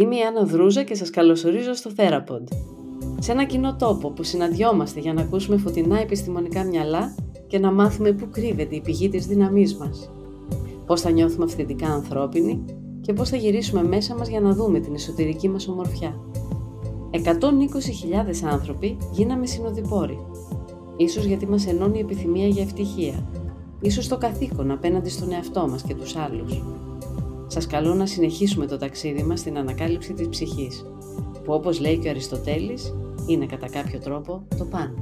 Είμαι η Άννα Δρούζα και σας καλωσορίζω στο Therapod. Σε ένα κοινό τόπο που συναντιόμαστε για να ακούσουμε φωτεινά επιστημονικά μυαλά και να μάθουμε πού κρύβεται η πηγή της δύναμής μας. Πώς θα νιώθουμε αυθεντικά ανθρώπινοι και πώς θα γυρίσουμε μέσα μας για να δούμε την εσωτερική μας ομορφιά. 120.000 άνθρωποι γίναμε συνοδοιπόροι. Ίσως γιατί μας ενώνει η επιθυμία για ευτυχία. Ίσως το καθήκον απέναντι στον εαυτό μας και τους άλλους. Σας καλώ να συνεχίσουμε το ταξίδι μας στην ανακάλυψη της ψυχής, που όπως λέει και ο Αριστοτέλης, είναι κατά κάποιο τρόπο το πάνω.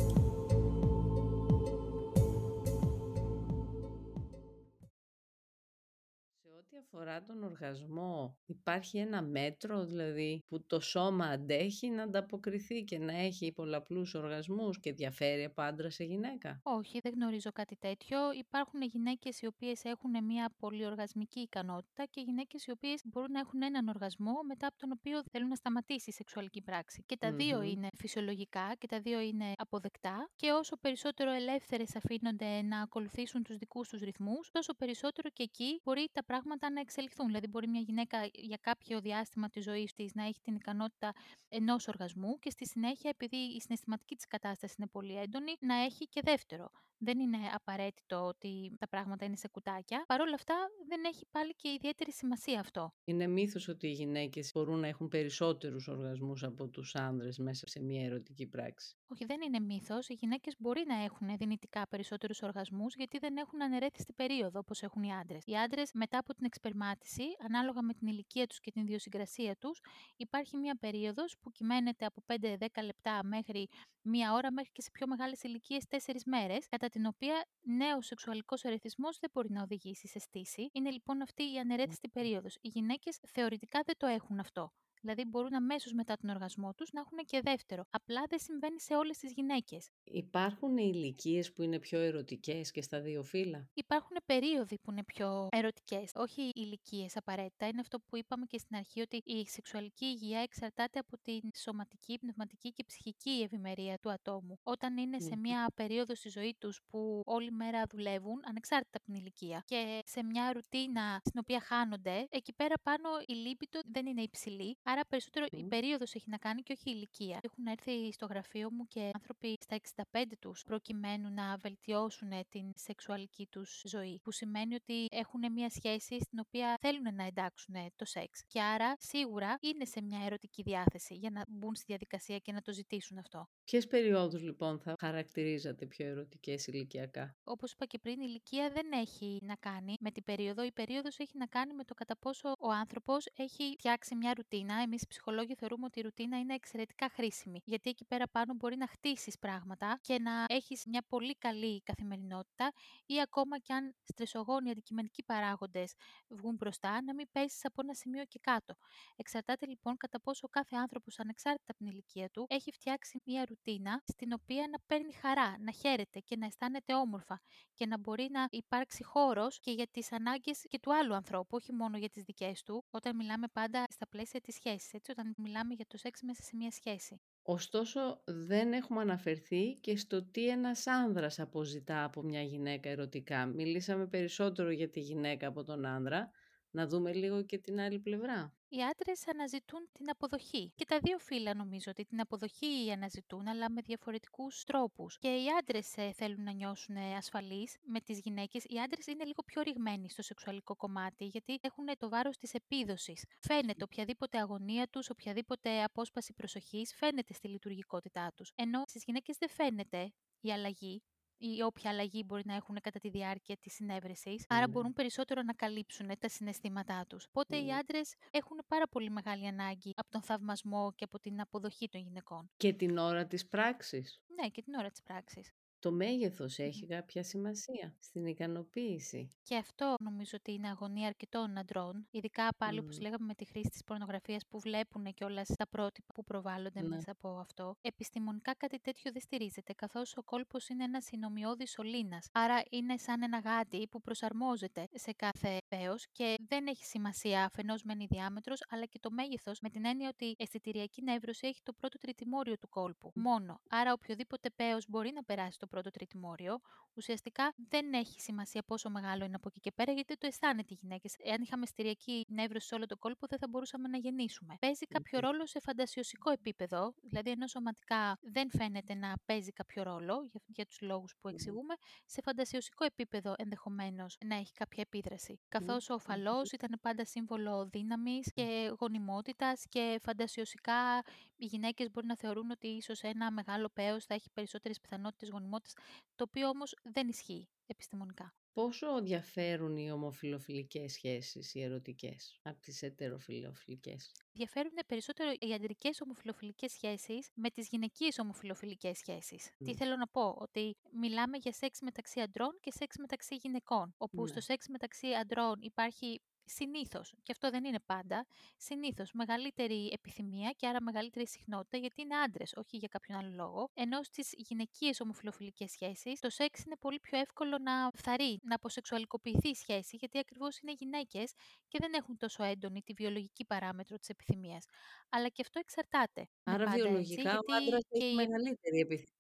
Σε ό,τι αφορά τον οργασμό, υπάρχει ένα μέτρο δηλαδή που το σώμα αντέχει να ανταποκριθεί και να έχει πολλαπλούς οργασμούς και διαφέρει από άντρα σε γυναίκα? Όχι, δεν γνωρίζω κάτι τέτοιο. Υπάρχουν γυναίκες οι οποίες έχουν μια πολυοργασμική ικανότητα και γυναίκες οι οποίες μπορούν να έχουν έναν οργασμό μετά από τον οποίο θέλουν να σταματήσει η σεξουαλική πράξη. Και τα δύο είναι φυσιολογικά και τα δύο είναι αποδεκτά. Και όσο περισσότερο ελεύθερες αφήνονται να ακολουθήσουν τους δικούς τους ρυθμούς, τόσο περισσότερο και εκεί μπορεί τα πράγματα να εξελιχθούν. Δηλαδή, μπορεί μια γυναίκα για κάποιο διάστημα της ζωής της να έχει την ικανότητα ενός οργασμού και στη συνέχεια, επειδή η συναισθηματική της κατάσταση είναι πολύ έντονη, να έχει και δεύτερο. Δεν είναι απαραίτητο ότι τα πράγματα είναι σε κουτάκια. Παρ' όλα αυτά, δεν έχει πάλι και ιδιαίτερη σημασία αυτό. Είναι μύθος ότι οι γυναίκες μπορούν να έχουν περισσότερους οργασμούς από τους άνδρες μέσα σε μια ερωτική πράξη. Όχι, δεν είναι μύθος. Οι γυναίκες μπορεί να έχουν δυνητικά περισσότερους οργασμούς, γιατί δεν έχουν ανερέθιστη περίοδο όπως έχουν οι άντρες. Οι άντρες, μετά από την εξπερμάτιση, ανάλογα με την ηλικία τους και την ιδιοσυγκρασία τους, υπάρχει μια περίοδος που κυμαίνεται από 5-10 λεπτά μέχρι μια ώρα, μέχρι και σε πιο μεγάλες ηλικίες 4 μέρες, την οποία νέος σεξουαλικός ερεθισμός δεν μπορεί να οδηγήσει σε στήση. Είναι λοιπόν αυτή η ανερέθιστη περίοδος. Οι γυναίκες θεωρητικά δεν το έχουν αυτό. Δηλαδή μπορούν αμέσως μετά τον οργασμό τους να έχουν και δεύτερο. Απλά δεν συμβαίνει σε όλες τις γυναίκες. Υπάρχουν ηλικίες που είναι πιο ερωτικές και στα δύο φύλλα? Υπάρχουν περίοδοι που είναι πιο ερωτικές. Όχι οι ηλικίες απαραίτητα. Είναι αυτό που είπαμε και στην αρχή, ότι η σεξουαλική υγεία εξαρτάται από την σωματική, πνευματική και ψυχική ευημερία του ατόμου. Όταν είναι σε μια περίοδο στη ζωή τους που όλη μέρα δουλεύουν, ανεξάρτητα από την ηλικία, και σε μια ρουτίνα στην οποία χάνονται, εκεί πέρα πάνω η λίπητο δεν είναι υψηλή. Άρα περισσότερο η περίοδος έχει να κάνει και όχι η ηλικία. Έχουν έρθει στο γραφείο μου και άνθρωποι στα 65 τους προκειμένου να βελτιώσουν την σεξουαλική τους ζωή. Που σημαίνει ότι έχουν μια σχέση στην οποία θέλουν να εντάξουν το σεξ. Και άρα σίγουρα είναι σε μια ερωτική διάθεση για να μπουν στη διαδικασία και να το ζητήσουν αυτό. Ποιες περιόδους λοιπόν θα χαρακτηρίζατε πιο ερωτικές ηλικιακά? Όπως είπα και πριν, η ηλικία δεν έχει να κάνει με την περίοδο. Η περίοδος έχει να κάνει με το κατά πόσο ο άνθρωπος έχει φτιάξει μια ρουτίνα. Εμείς οι ψυχολόγοι θεωρούμε ότι η ρουτίνα είναι εξαιρετικά χρήσιμη, γιατί εκεί πέρα πάνω μπορεί να χτίσεις πράγματα και να έχεις μια πολύ καλή καθημερινότητα, ή ακόμα και αν στρεσογόνοι αντικειμενικοί παράγοντες βγουν μπροστά, να μην πέσεις από ένα σημείο και κάτω. Εξαρτάται λοιπόν κατά πόσο ο κάθε άνθρωπος, ανεξάρτητα από την ηλικία του, έχει φτιάξει μια ρουτίνα στην οποία να παίρνει χαρά, να χαίρεται και να αισθάνεται όμορφα και να μπορεί να υπάρξει χώρος και για τις ανάγκες και του άλλου ανθρώπου, όχι μόνο για τις δικές του, όταν μιλάμε πάντα στα πλαίσια της σχέσης, έτσι, όταν μιλάμε για το σεξ μέσα σε μια σχέση. Ωστόσο, δεν έχουμε αναφερθεί και στο τι ένας άνδρας αποζητά από μια γυναίκα ερωτικά. Μιλήσαμε περισσότερο για τη γυναίκα από τον άνδρα, να δούμε λίγο και την άλλη πλευρά. Οι άντρες αναζητούν την αποδοχή. Και τα δύο φύλλα νομίζω ότι την αποδοχή αναζητούν, αλλά με διαφορετικούς τρόπους. Και οι άντρες θέλουν να νιώσουν ασφαλείς με τις γυναίκες. Οι άντρες είναι λίγο πιο ρηγμένοι στο σεξουαλικό κομμάτι, γιατί έχουν το βάρος της επίδοσης. Φαίνεται οποιαδήποτε αγωνία τους, οποιαδήποτε απόσπαση προσοχής, φαίνεται στη λειτουργικότητά τους. Ενώ στις γυναίκες δεν φαίνεται η αλλαγή, ή όποια αλλαγή μπορεί να έχουν κατά τη διάρκεια της συνέβρεσης, άρα μπορούν περισσότερο να καλύψουν τα συναισθήματά τους. Οπότε οι άντρες έχουν πάρα πολύ μεγάλη ανάγκη από τον θαυμασμό και από την αποδοχή των γυναικών. Και την ώρα της πράξης. Ναι, και την ώρα της πράξης. Το μέγεθος έχει κάποια σημασία στην ικανοποίηση. Και αυτό νομίζω ότι είναι αγωνία αρκετών αντρών, ειδικά πάλι όπως λέγαμε με τη χρήση της πορνογραφίας, που βλέπουν κιόλας τα πρότυπα που προβάλλονται μέσα από αυτό. Επιστημονικά κάτι τέτοιο δεν στηρίζεται, καθώς ο κόλπος είναι ένας συνομοιώδης σωλήνας. Άρα είναι σαν ένα γάντι που προσαρμόζεται σε κάθε πέος και δεν έχει σημασία αφενός μεν η διάμετρος, αλλά και το μέγεθος, με την έννοια ότι η αισθητηριακή νεύρωση έχει το πρώτο τριτημόριο του κόλπου μόνο. Άρα οποιοδήποτε πέος μπορεί να περάσει πρώτο τριτημόριο, ουσιαστικά δεν έχει σημασία πόσο μεγάλο είναι από εκεί και πέρα, γιατί το αισθάνεται οι γυναίκες. Εάν είχαμε στηριακή νεύρωση σε όλο το κόλπο, δεν θα μπορούσαμε να γεννήσουμε. Παίζει κάποιο ρόλο σε φαντασιωσικό επίπεδο, δηλαδή ενώ σωματικά δεν φαίνεται να παίζει κάποιο ρόλο για τους λόγους που εξηγούμε, σε φαντασιωσικό επίπεδο ενδεχομένως να έχει κάποια επίδραση. Καθώς ο οφαλός ήταν πάντα σύμβολο δύναμης και γονιμότητας και φαντασιωσικά οι γυναίκες μπορεί να θεωρούν ότι ίσως ένα μεγάλο πέος θα έχει περισσότερες πιθανότητες γονιμότητας, το οποίο όμως δεν ισχύει επιστημονικά. Πόσο διαφέρουν οι ομοφιλοφιλικές σχέσεις, οι ερωτικές, από τις ετεροφιλοφιλικές? Διαφέρουν περισσότερο οι αντρικές ομοφιλοφιλικές σχέσεις με τις γυναικείες ομοφιλοφιλικές σχέσεις. Τι θέλω να πω, ότι μιλάμε για σεξ μεταξύ αντρών και σεξ μεταξύ γυναικών, όπου στο σεξ μεταξύ αντρών υπάρχει συνήθως, και αυτό δεν είναι πάντα, συνήθως μεγαλύτερη επιθυμία και άρα μεγαλύτερη συχνότητα, γιατί είναι άντρες, όχι για κάποιον άλλο λόγο. Ενώ στις γυναικείες ομοφιλοφιλικές σχέσεις, το σεξ είναι πολύ πιο εύκολο να φθαρεί, να αποσεξουαλικοποιηθεί η σχέση, γιατί ακριβώς είναι γυναίκες και δεν έχουν τόσο έντονη τη βιολογική παράμετρο της επιθυμίας. Αλλά και αυτό εξαρτάται. Άρα βιολογικά έτσι, ο άντρας έχει μεγαλύτερη επιθυμία.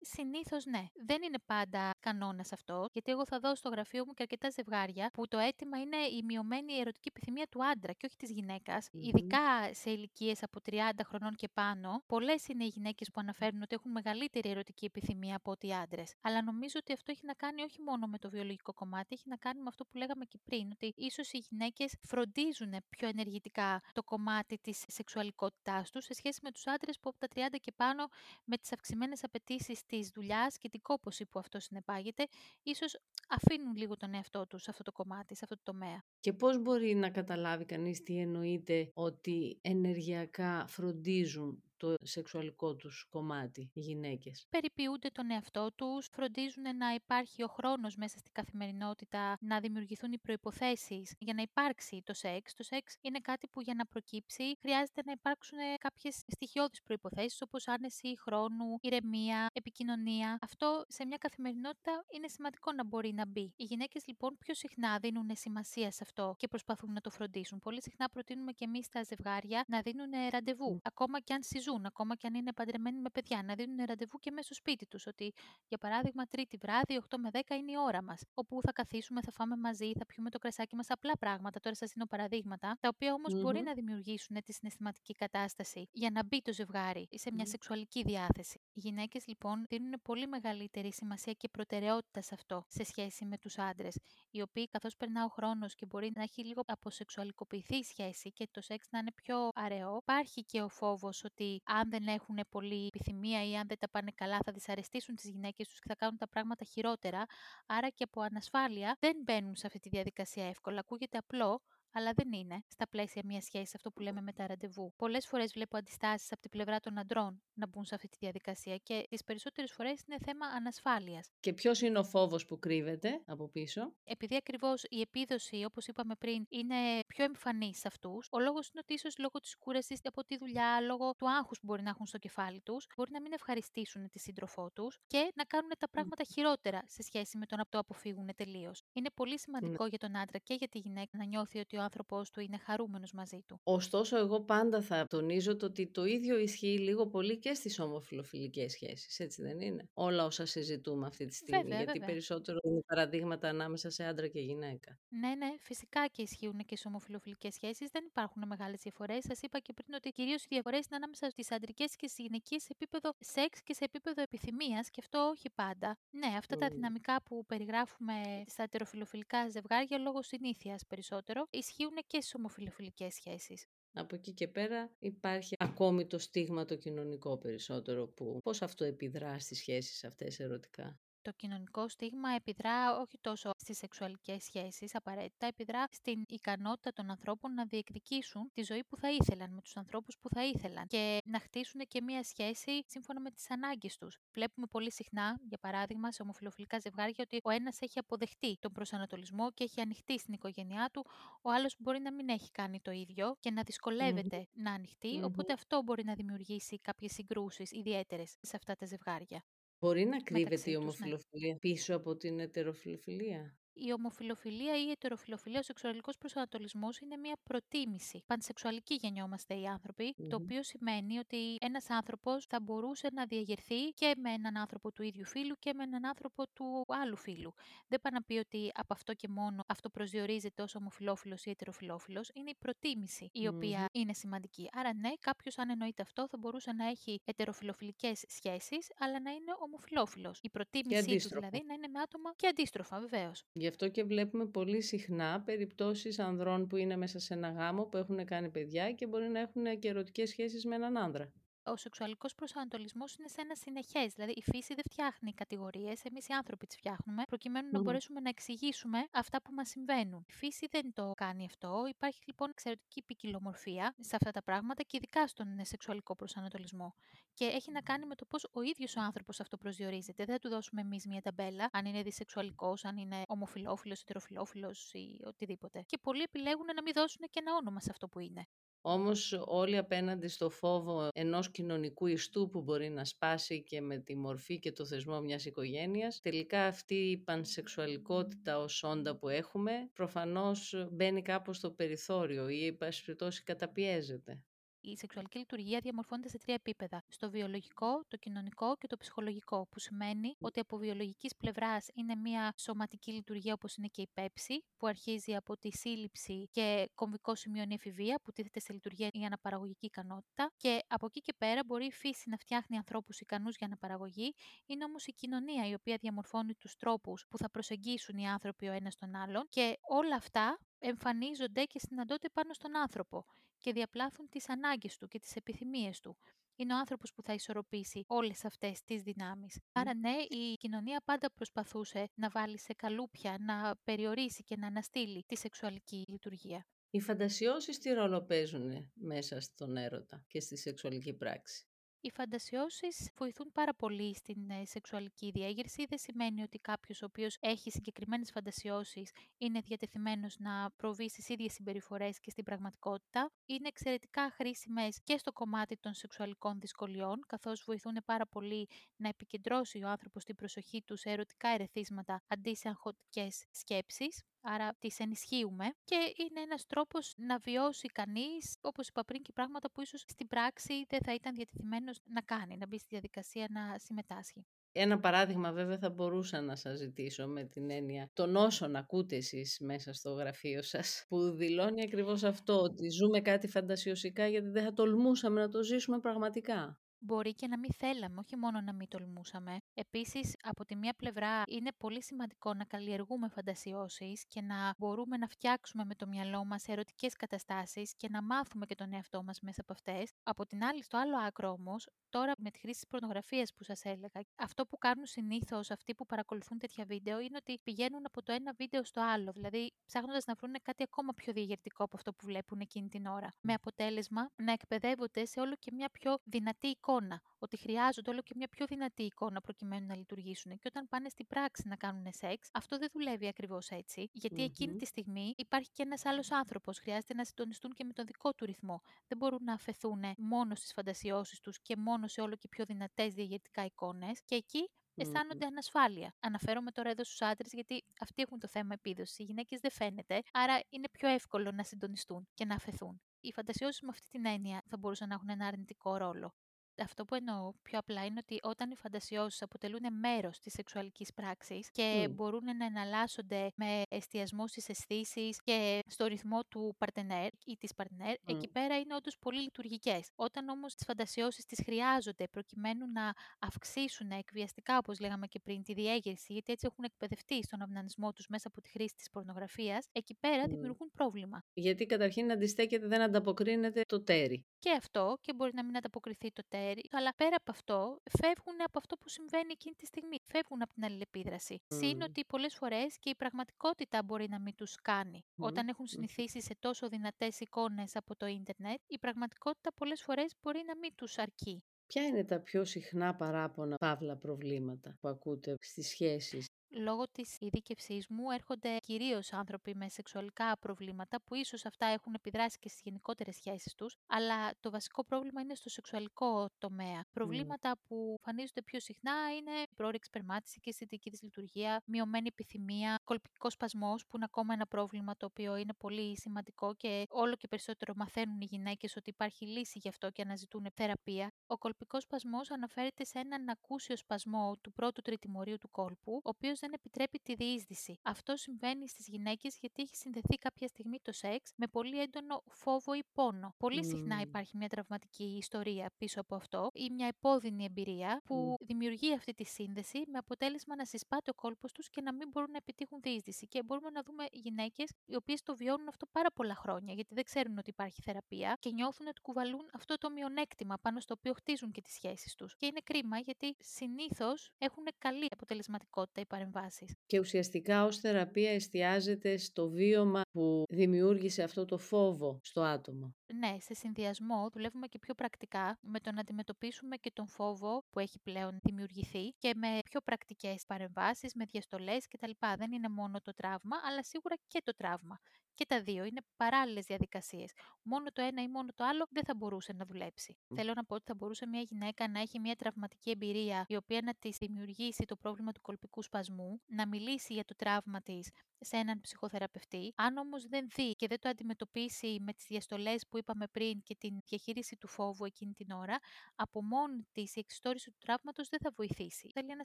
Συνήθως ναι. Δεν είναι πάντα κανόνας αυτό, γιατί εγώ θα δω στο γραφείο μου και αρκετά ζευγάρια που το αίτημα είναι η μειωμένη ερωτική επιθυμία του άντρα και όχι της γυναίκας. Ειδικά σε ηλικίες από 30 χρονών και πάνω, πολλές είναι οι γυναίκες που αναφέρουν ότι έχουν μεγαλύτερη ερωτική επιθυμία από ότι οι άντρες. Αλλά νομίζω ότι αυτό έχει να κάνει όχι μόνο με το βιολογικό κομμάτι, έχει να κάνει με αυτό που λέγαμε και πριν, ότι ίσως οι γυναίκες φροντίζουν πιο ενεργητικά το κομμάτι της σεξουαλικότητάς τους σε σχέση με τους άντρες που από τα 30 και πάνω, με τις αυξημένες απαιτήσεις της δουλειάς και την κόπωση που αυτό συνεπάγεται, ίσως αφήνουν λίγο τον εαυτό τους σε αυτό το κομμάτι, σε αυτό το τομέα. Και πώς μπορεί να καταλάβει κανείς τι εννοείται ότι ενεργειακά φροντίζουν το σεξουαλικό τους κομμάτι οι γυναίκες? Περιποιούνται τον εαυτό τους, φροντίζουν να υπάρχει ο χρόνος μέσα στην καθημερινότητα, να δημιουργηθούν οι προϋποθέσεις για να υπάρξει το σεξ. Το σεξ είναι κάτι που για να προκύψει χρειάζεται να υπάρξουν κάποιες στοιχειώδεις προϋποθέσεις, όπως άνεση χρόνου, ηρεμία, επικοινωνία. Αυτό σε μια καθημερινότητα είναι σημαντικό να μπορεί να μπει. Οι γυναίκες λοιπόν πιο συχνά δίνουν σημασία σε αυτό και προσπαθούν να το φροντίσουν. Πολύ συχνά προτείνουμε και εμείς τα ζευγάρια να δίνουν ραντεβού, ακόμα και αν συζούν, ακόμα και αν είναι παντρεμένοι με παιδιά, να δίνουν ραντεβού και μέσα στο σπίτι τους. Ότι, για παράδειγμα, Τρίτη βράδυ, 8 με 10 είναι η ώρα μας, όπου θα καθίσουμε, θα φάμε μαζί, θα πιούμε το κρασάκι μας. Απλά πράγματα, τώρα σας δίνω παραδείγματα, τα οποία όμως μπορεί να δημιουργήσουν τη συναισθηματική κατάσταση για να μπει το ζευγάρι σε μια σεξουαλική διάθεση. Οι γυναίκες λοιπόν δίνουν πολύ μεγαλύτερη σημασία και προτεραιότητα σε αυτό σε σχέση με τους άντρες, οι οποίοι καθώς περνά ο χρόνος και μπορεί να έχει λίγο αποσεξουαλικοποιηθεί η σχέση και το σεξ να είναι πιο αραιό, υπάρχει και ο φόβος ότι αν δεν έχουν πολύ επιθυμία ή αν δεν τα πάνε καλά θα δυσαρεστήσουν τις γυναίκες τους και θα κάνουν τα πράγματα χειρότερα. Άρα και από ανασφάλεια δεν μπαίνουν σε αυτή τη διαδικασία εύκολα. Ακούγεται απλό, αλλά δεν είναι στα πλαίσια μιας σχέσης αυτό που λέμε με τα ραντεβού. Πολλές φορές βλέπω αντιστάσεις από την πλευρά των αντρών να μπουν σε αυτή τη διαδικασία και τις περισσότερες φορές είναι θέμα ανασφάλειας. Και ποιος είναι ο φόβος που κρύβεται από πίσω? Επειδή ακριβώς η επίδοση, όπως είπαμε πριν, είναι πιο εμφανής σε αυτούς, ο λόγος είναι ότι ίσως λόγω της κούρασης από τη δουλειά, λόγω του άγχους που μπορεί να έχουν στο κεφάλι τους, μπορεί να μην ευχαριστήσουν τη σύντροφό τους και να κάνουν τα πράγματα χειρότερα σε σχέση με το να το αποφύγουν τελείως. Είναι πολύ σημαντικό για τον άντρα και για τη γυναίκα να νιώθει ότι ο άνθρωπός του είναι χαρούμενος μαζί του. Ωστόσο, εγώ πάντα θα τονίζω το ότι το ίδιο ισχύει λίγο πολύ και στις ομοφιλοφιλικές σχέσεις, έτσι δεν είναι? Όλα όσα συζητούμε αυτή τη στιγμή, βέβαια. Περισσότερο είναι παραδείγματα ανάμεσα σε άντρα και γυναίκα. Ναι, φυσικά και ισχύουν και στις ομοφιλοφιλικές σχέσεις, δεν υπάρχουν μεγάλες διαφορές. Σας είπα και πριν ότι κυρίως οι διαφορές είναι ανάμεσα στις αντρικές και στις γυναικείες σε επίπεδο σεξ και σε επίπεδο επιθυμίας, και αυτό όχι πάντα. Ναι, αυτά τα δυναμικά που περιγράφουμε στα ετεροφιλοφιλικά ζευγάρια λόγω συνήθειας περισσότερο, ισχύουν και στις ομοφιλοφιλικές σχέσεις. Από εκεί και πέρα υπάρχει ακόμη το στίγμα το κοινωνικό περισσότερο, που πώς αυτό επιδρά στις σχέσεις αυτές ερωτικά? Το κοινωνικό στίγμα επιδρά όχι τόσο στις σεξουαλικές σχέσεις απαραίτητα, επιδρά στην ικανότητα των ανθρώπων να διεκδικήσουν τη ζωή που θα ήθελαν, με τους ανθρώπους που θα ήθελαν και να χτίσουν και μία σχέση σύμφωνα με τις ανάγκες τους. Βλέπουμε πολύ συχνά, για παράδειγμα, σε ομοφιλοφιλικά ζευγάρια ότι ο ένας έχει αποδεχτεί τον προσανατολισμό και έχει ανοιχτεί στην οικογένειά του, ο άλλος μπορεί να μην έχει κάνει το ίδιο και να δυσκολεύεται να ανοιχτεί, οπότε αυτό μπορεί να δημιουργήσει κάποιες συγκρούσεις ιδιαίτερες σε αυτά τα ζευγάρια. Μπορεί να κρύβεται η ομοφιλοφιλία πίσω από την ετεροφιλοφιλία? Η ομοφιλοφιλία ή η ετεροφιλοφιλία, ο σεξουαλικός προσανατολισμός είναι μια προτίμηση. Πανσεξουαλικοί γεννιόμαστε οι άνθρωποι, το οποίο σημαίνει ότι ένας άνθρωπος θα μπορούσε να διαγερθεί και με έναν άνθρωπο του ίδιου φύλου και με έναν άνθρωπο του άλλου φύλου. Δεν πάει να πει ότι από αυτό και μόνο αυτό προσδιορίζεται ως ομοφιλόφιλος ή ετεροφιλόφιλος. Είναι η προτίμηση η οποία είναι σημαντική. Άρα, ναι, κάποιος, αν εννοείται αυτό, θα μπορούσε να έχει ετεροφιλοφιλικές σχέσεις, αλλά να είναι ομοφιλόφιλος. Η προτίμησή του δηλαδή να είναι με άτομα και αντίστροφα, βεβαίως. Γι' αυτό και βλέπουμε πολύ συχνά περιπτώσεις ανδρών που είναι μέσα σε ένα γάμο, που έχουν κάνει παιδιά και μπορεί να έχουν και ερωτικές σχέσεις με έναν άνδρα. Ο σεξουαλικός προσανατολισμός είναι σε ένα συνεχές. Δηλαδή, η φύση δεν φτιάχνει κατηγορίες, εμείς οι άνθρωποι τις φτιάχνουμε, προκειμένου να μπορέσουμε να εξηγήσουμε αυτά που μας συμβαίνουν. Η φύση δεν το κάνει αυτό. Υπάρχει λοιπόν εξαιρετική ποικιλομορφία σε αυτά τα πράγματα και ειδικά στον σεξουαλικό προσανατολισμό. Και έχει να κάνει με το πώς ο ίδιος ο άνθρωπος αυτό προσδιορίζεται. Δεν θα του δώσουμε εμείς μια ταμπέλα, αν είναι δισεξουαλικός, αν είναι ομοφιλόφιλος, ετεροφιλόφιλος ή οτιδήποτε. Και πολλοί επιλέγουν να μην δώσουν και ένα όνομα σε αυτό που είναι. Όμως όλοι απέναντι στο φόβο ενός κοινωνικού ιστού που μπορεί να σπάσει και με τη μορφή και το θεσμό μιας οικογένειας, τελικά αυτή η πανσεξουαλικότητα ως όντα που έχουμε προφανώς μπαίνει κάπως στο περιθώριο ή υπασπιτώσει καταπιέζεται. Η σεξουαλική λειτουργία διαμορφώνεται σε τρία επίπεδα. Στο βιολογικό, το κοινωνικό και το ψυχολογικό, που σημαίνει ότι από βιολογικής πλευράς είναι μια σωματική λειτουργία όπως είναι και η πέψη, που αρχίζει από τη σύλληψη και κομβικό σημείο είναι η εφηβεία, που τίθεται σε λειτουργία η αναπαραγωγική ικανότητα. Και από εκεί και πέρα μπορεί η φύση να φτιάχνει ανθρώπους ικανούς για αναπαραγωγή. Είναι όμως η κοινωνία η οποία διαμορφώνει τους τρόπους που θα προσεγγίσουν οι άνθρωποι ο ένας τον άλλον και όλα αυτά εμφανίζονται και συναντώνται πάνω στον άνθρωπο και διαπλάθουν τις ανάγκες του και τις επιθυμίες του. Είναι ο άνθρωπος που θα ισορροπήσει όλες αυτές τις δυνάμεις. Άρα ναι, η κοινωνία πάντα προσπαθούσε να βάλει σε καλούπια, να περιορίσει και να αναστείλει τη σεξουαλική λειτουργία. Οι φαντασιώσεις τι ρόλο παίζουν μέσα στον έρωτα και στη σεξουαλική πράξη? Οι φαντασιώσεις βοηθούν πάρα πολύ στην σεξουαλική διέγερση. Δεν σημαίνει ότι κάποιος ο οποίος έχει συγκεκριμένες φαντασιώσεις είναι διατεθειμένος να προβεί στις ίδιες συμπεριφορές και στην πραγματικότητα. Είναι εξαιρετικά χρήσιμες και στο κομμάτι των σεξουαλικών δυσκολιών, καθώς βοηθούν πάρα πολύ να επικεντρώσει ο άνθρωπος την προσοχή του σε ερωτικά ερεθίσματα αντί σε αγχωτικές σκέψεις. Άρα τις ενισχύουμε και είναι ένας τρόπος να βιώσει κανείς, όπως είπα πριν, και πράγματα που ίσως στην πράξη δεν θα ήταν διατεθειμένος να κάνει, να μπει στη διαδικασία να συμμετάσχει. Ένα παράδειγμα βέβαια θα μπορούσα να σας ζητήσω με την έννοια των όσων ακούτε εσείς μέσα στο γραφείο σας, που δηλώνει ακριβώς αυτό, ότι ζούμε κάτι φαντασιωσικά γιατί δεν θα τολμούσαμε να το ζήσουμε πραγματικά. Μπορεί και να μην θέλαμε, όχι μόνο να μην τολμούσαμε. Επίσης, από τη μία πλευρά είναι πολύ σημαντικό να καλλιεργούμε φαντασιώσεις και να μπορούμε να φτιάξουμε με το μυαλό μας ερωτικές καταστάσεις και να μάθουμε και τον εαυτό μας μέσα από αυτές. Από την άλλη, στο άλλο άκρο όμως, τώρα με τη χρήση της πορνογραφίας που σας έλεγα, αυτό που κάνουν συνήθως αυτοί που παρακολουθούν τέτοια βίντεο είναι ότι πηγαίνουν από το ένα βίντεο στο άλλο, δηλαδή ψάχνοντας να βρουν κάτι ακόμα πιο διαγερτικό από αυτό που βλέπουν εκείνη την ώρα. Με αποτέλεσμα να εκπαιδεύονται σε όλο και μια πιο δυνατή εικόνα, ότι χρειάζονται όλο και μια πιο δυνατή εικόνα προκειμένου να λειτουργήσουν. Και όταν πάνε στην πράξη να κάνουν σεξ, αυτό δεν δουλεύει ακριβώς έτσι, γιατί εκείνη τη στιγμή υπάρχει και ένας άλλος άνθρωπος. Χρειάζεται να συντονιστούν και με τον δικό του ρυθμό. Δεν μπορούν να αφαιθούν μόνο στις φαντασιώσεις τους και μόνο σε όλο και πιο δυνατές διαγερτικά εικόνες. Και εκεί αισθάνονται ανασφάλεια. Αναφέρομαι τώρα εδώ στους άντρες, γιατί αυτοί έχουν το θέμα επίδοσης. Οι γυναίκες δεν φαίνεται, άρα είναι πιο εύκολο να συντονιστούν και να αφαιθούν. Οι φαντασιώσεις με αυτή την έννοια θα μπορούσαν να έχουν ένα αρνητικό ρόλο. Αυτό που εννοώ πιο απλά είναι ότι όταν οι φαντασιώσεις αποτελούν μέρος της σεξουαλικής πράξης και μπορούν να εναλλάσσονται με εστιασμό στις αισθήσεις και στο ρυθμό του παρτενέρ ή της παρτενέρ, εκεί πέρα είναι όντως πολύ λειτουργικές. Όταν όμως τις φαντασιώσεις τις χρειάζονται προκειμένου να αυξήσουν εκβιαστικά, όπως λέγαμε και πριν, τη διέγερση, γιατί έτσι έχουν εκπαιδευτεί στον αυνανισμό τους μέσα από τη χρήση της πορνογραφίας, εκεί πέρα δημιουργούν πρόβλημα. Γιατί καταρχήν αντιστέκεται, δεν ανταποκρίνεται το τέρι. Και αυτό, και μπορεί να μην ανταποκριθεί το τέρι, αλλά πέρα από αυτό, φεύγουν από αυτό που συμβαίνει εκείνη τη στιγμή. Φεύγουν από την αλληλεπίδραση. Συν ότι πολλές φορές και η πραγματικότητα μπορεί να μην τους κάνει. Όταν έχουν συνηθίσει σε τόσο δυνατές εικόνες από το ίντερνετ, η πραγματικότητα πολλές φορές μπορεί να μην τους αρκεί. Ποια είναι τα πιο συχνά παράπονα, προβλήματα που ακούτε στις σχέσεις? λόγω της ειδίκευσής μου έρχονται κυρίως άνθρωποι με σεξουαλικά προβλήματα, που ίσως αυτά έχουν επιδράσει και στις γενικότερες σχέσεις τους, αλλά το βασικό πρόβλημα είναι στο σεξουαλικό τομέα. Προβλήματα που εμφανίζονται πιο συχνά είναι πρόωρη εξπερμάτιση και αισθητική δυσλειτουργία, μειωμένη επιθυμία, κολπικός σπασμός, που είναι ακόμα ένα πρόβλημα το οποίο είναι πολύ σημαντικό και όλο και περισσότερο μαθαίνουν οι γυναίκες ότι υπάρχει λύση γι' αυτό και αναζητούν θεραπεία. Ο κολπικός σπασμός αναφέρεται σε έναν ακούσιο σπασμό του πρώτου τριτημορίου του κόλπου, ο οποίος δεν επιτρέπει τη διείσδυση. Αυτό συμβαίνει στις γυναίκες γιατί έχει συνδεθεί κάποια στιγμή το σεξ με πολύ έντονο φόβο ή πόνο. Πολύ συχνά υπάρχει μια τραυματική ιστορία πίσω από αυτό ή μια επώδυνη εμπειρία που δημιουργεί αυτή τη σύνδεση, με αποτέλεσμα να συσπάται ο κόλπος τους και να μην μπορούν να επιτύχουν διείσδυση. Και μπορούμε να δούμε γυναίκες οι οποίες το βιώνουν αυτό πάρα πολλά χρόνια, γιατί δεν ξέρουν ότι υπάρχει θεραπεία και νιώθουν ότι κουβαλούν αυτό το μειονέκτημα πάνω στο οποίο χτίζουν και τις σχέσεις τους. Και είναι κρίμα, γιατί συνήθως έχουν καλή αποτελεσματικότητα οι παρεμβάσεις. Και ουσιαστικά ως θεραπεία εστιάζεται στο βίωμα που δημιούργησε αυτό το φόβο στο άτομο. Ναι, σε συνδυασμό δουλεύουμε και πιο πρακτικά με το να αντιμετωπίσουμε και τον φόβο που έχει πλέον δημιουργηθεί και με πιο πρακτικές παρεμβάσεις, με διαστολές κτλ. Δεν είναι μόνο το τραύμα, αλλά σίγουρα και το τραύμα. Και τα δύο είναι παράλληλες διαδικασίες. Μόνο το ένα ή μόνο το άλλο δεν θα μπορούσε να δουλέψει. Θέλω να πω ότι θα μπορούσε μια γυναίκα να έχει μια τραυματική εμπειρία, η οποία να της δημιουργήσει το πρόβλημα του κολπικού σπασμού, να μιλήσει για το τραύμα της σε έναν ψυχοθεραπευτή. Αν όμως δεν δει και δεν το αντιμετωπίσει με τις διαστολές που είπαμε πριν και την διαχείριση του φόβου εκείνη την ώρα, από μόνη της η εξιστόρηση του τραύματος δεν θα βοηθήσει. Θέλει ένα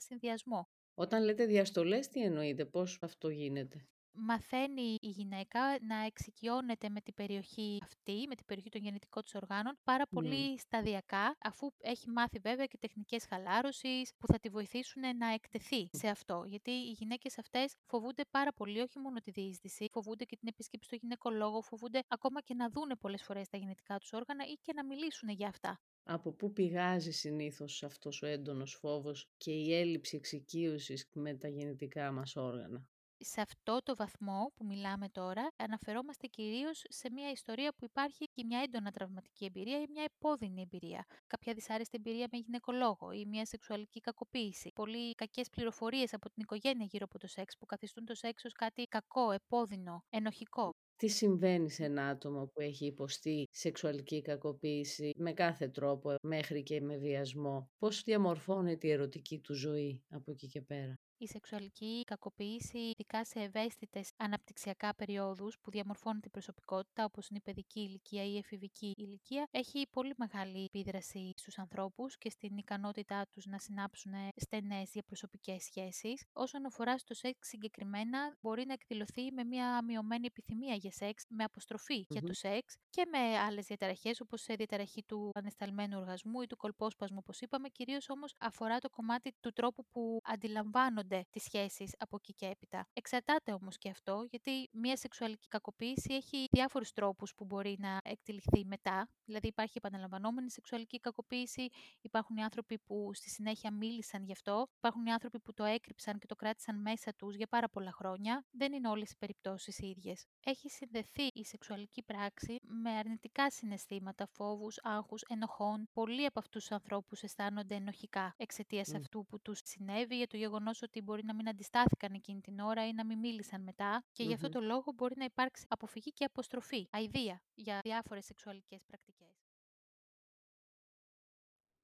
συνδυασμό. Όταν λέτε διαστολές, τι εννοείτε, πώς αυτό γίνεται? Μαθαίνει η γυναίκα να εξοικειώνεται με την περιοχή αυτή, με την περιοχή των γεννητικών της οργάνων, πάρα πολύ σταδιακά, αφού έχει μάθει βέβαια και τεχνικές χαλάρωσης που θα τη βοηθήσουν να εκτεθεί σε αυτό. Γιατί οι γυναίκες αυτές φοβούνται πάρα πολύ, όχι μόνο τη διείσδυση, φοβούνται και την επίσκεψη στο γυναικολόγο, φοβούνται ακόμα και να δούνε πολλές φορές τα γεννητικά τους όργανα ή και να μιλήσουν για αυτά. Από πού πηγάζει συνήθως αυτός ο έντονος φόβος και η έλλειψη εξοικείωσης με τα γεννητικά μας όργανα? Σε αυτό το βαθμό που μιλάμε τώρα, αναφερόμαστε κυρίως σε μια ιστορία που υπάρχει και μια έντονα τραυματική εμπειρία ή μια επώδυνη εμπειρία. Κάποια δυσάρεστη εμπειρία με γυναικολόγο ή μια σεξουαλική κακοποίηση. Πολύ κακές πληροφορίες από την οικογένεια γύρω από το σεξ που καθιστούν το σεξ ως κάτι κακό, επώδυνο, ενοχικό. Τι συμβαίνει σε ένα άτομο που έχει υποστεί σεξουαλική κακοποίηση με κάθε τρόπο, μέχρι και με βιασμό? Πώς διαμορφώνεται η ερωτική του ζωή από εκεί και πέρα? Η σεξουαλική κακοποίηση, ειδικά σε ευαίσθητες αναπτυξιακά περιόδους που διαμορφώνεται η προσωπικότητα, όπως είναι η παιδική ηλικία ή η εφηβική ηλικία, έχει πολύ μεγάλη επίδραση στους ανθρώπους και στην ικανότητά τους να συνάψουν στενές διαπροσωπικές σχέσεις. Όσον αφορά στο σεξ συγκεκριμένα, μπορεί να εκδηλωθεί με μια μειωμένη επιθυμία για σεξ, με αποστροφή για το σεξ και με άλλες διαταραχές, όπως σε διαταραχή του ανεσταλμένου οργασμού ή του κολπόσπασμου, όπως είπαμε. Κυρίως όμως αφορά το κομμάτι του τρόπου που αντιλαμβάνονται τις σχέσεις από εκεί και έπειτα. Εξαρτάται όμως και αυτό, γιατί μια σεξουαλική κακοποίηση έχει διάφορους τρόπους που μπορεί να εκτελεχθεί μετά. Δηλαδή, υπάρχει επαναλαμβανόμενη σεξουαλική κακοποίηση, υπάρχουν οι άνθρωποι που στη συνέχεια μίλησαν γι' αυτό, υπάρχουν οι άνθρωποι που το έκρυψαν και το κράτησαν μέσα τους για πάρα πολλά χρόνια. Δεν είναι όλες οι περιπτώσεις οι ίδιες. Έχει συνδεθεί η σεξουαλική πράξη με αρνητικά συναισθήματα, φόβους, άγχους, ενοχών. Πολλοί από αυτούς τους ανθρώπους αισθάνονται ενοχικά εξαιτίας αυτού που τους συνέβη, για το γεγονός ότι μπορεί να μην αντιστάθηκαν εκείνη την ώρα ή να μην μίλησαν μετά, και γι' αυτό το λόγο μπορεί να υπάρξει αποφυγή και αποστροφή, αηδία για διάφορες σεξουαλικές πρακτικές.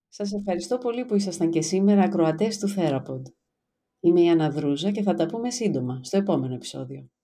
Σας ευχαριστώ πολύ που ήσασταν και σήμερα ακροατές του Therapod. Είμαι η Άννα Δρούζα και θα τα πούμε σύντομα στο επόμενο επεισόδιο.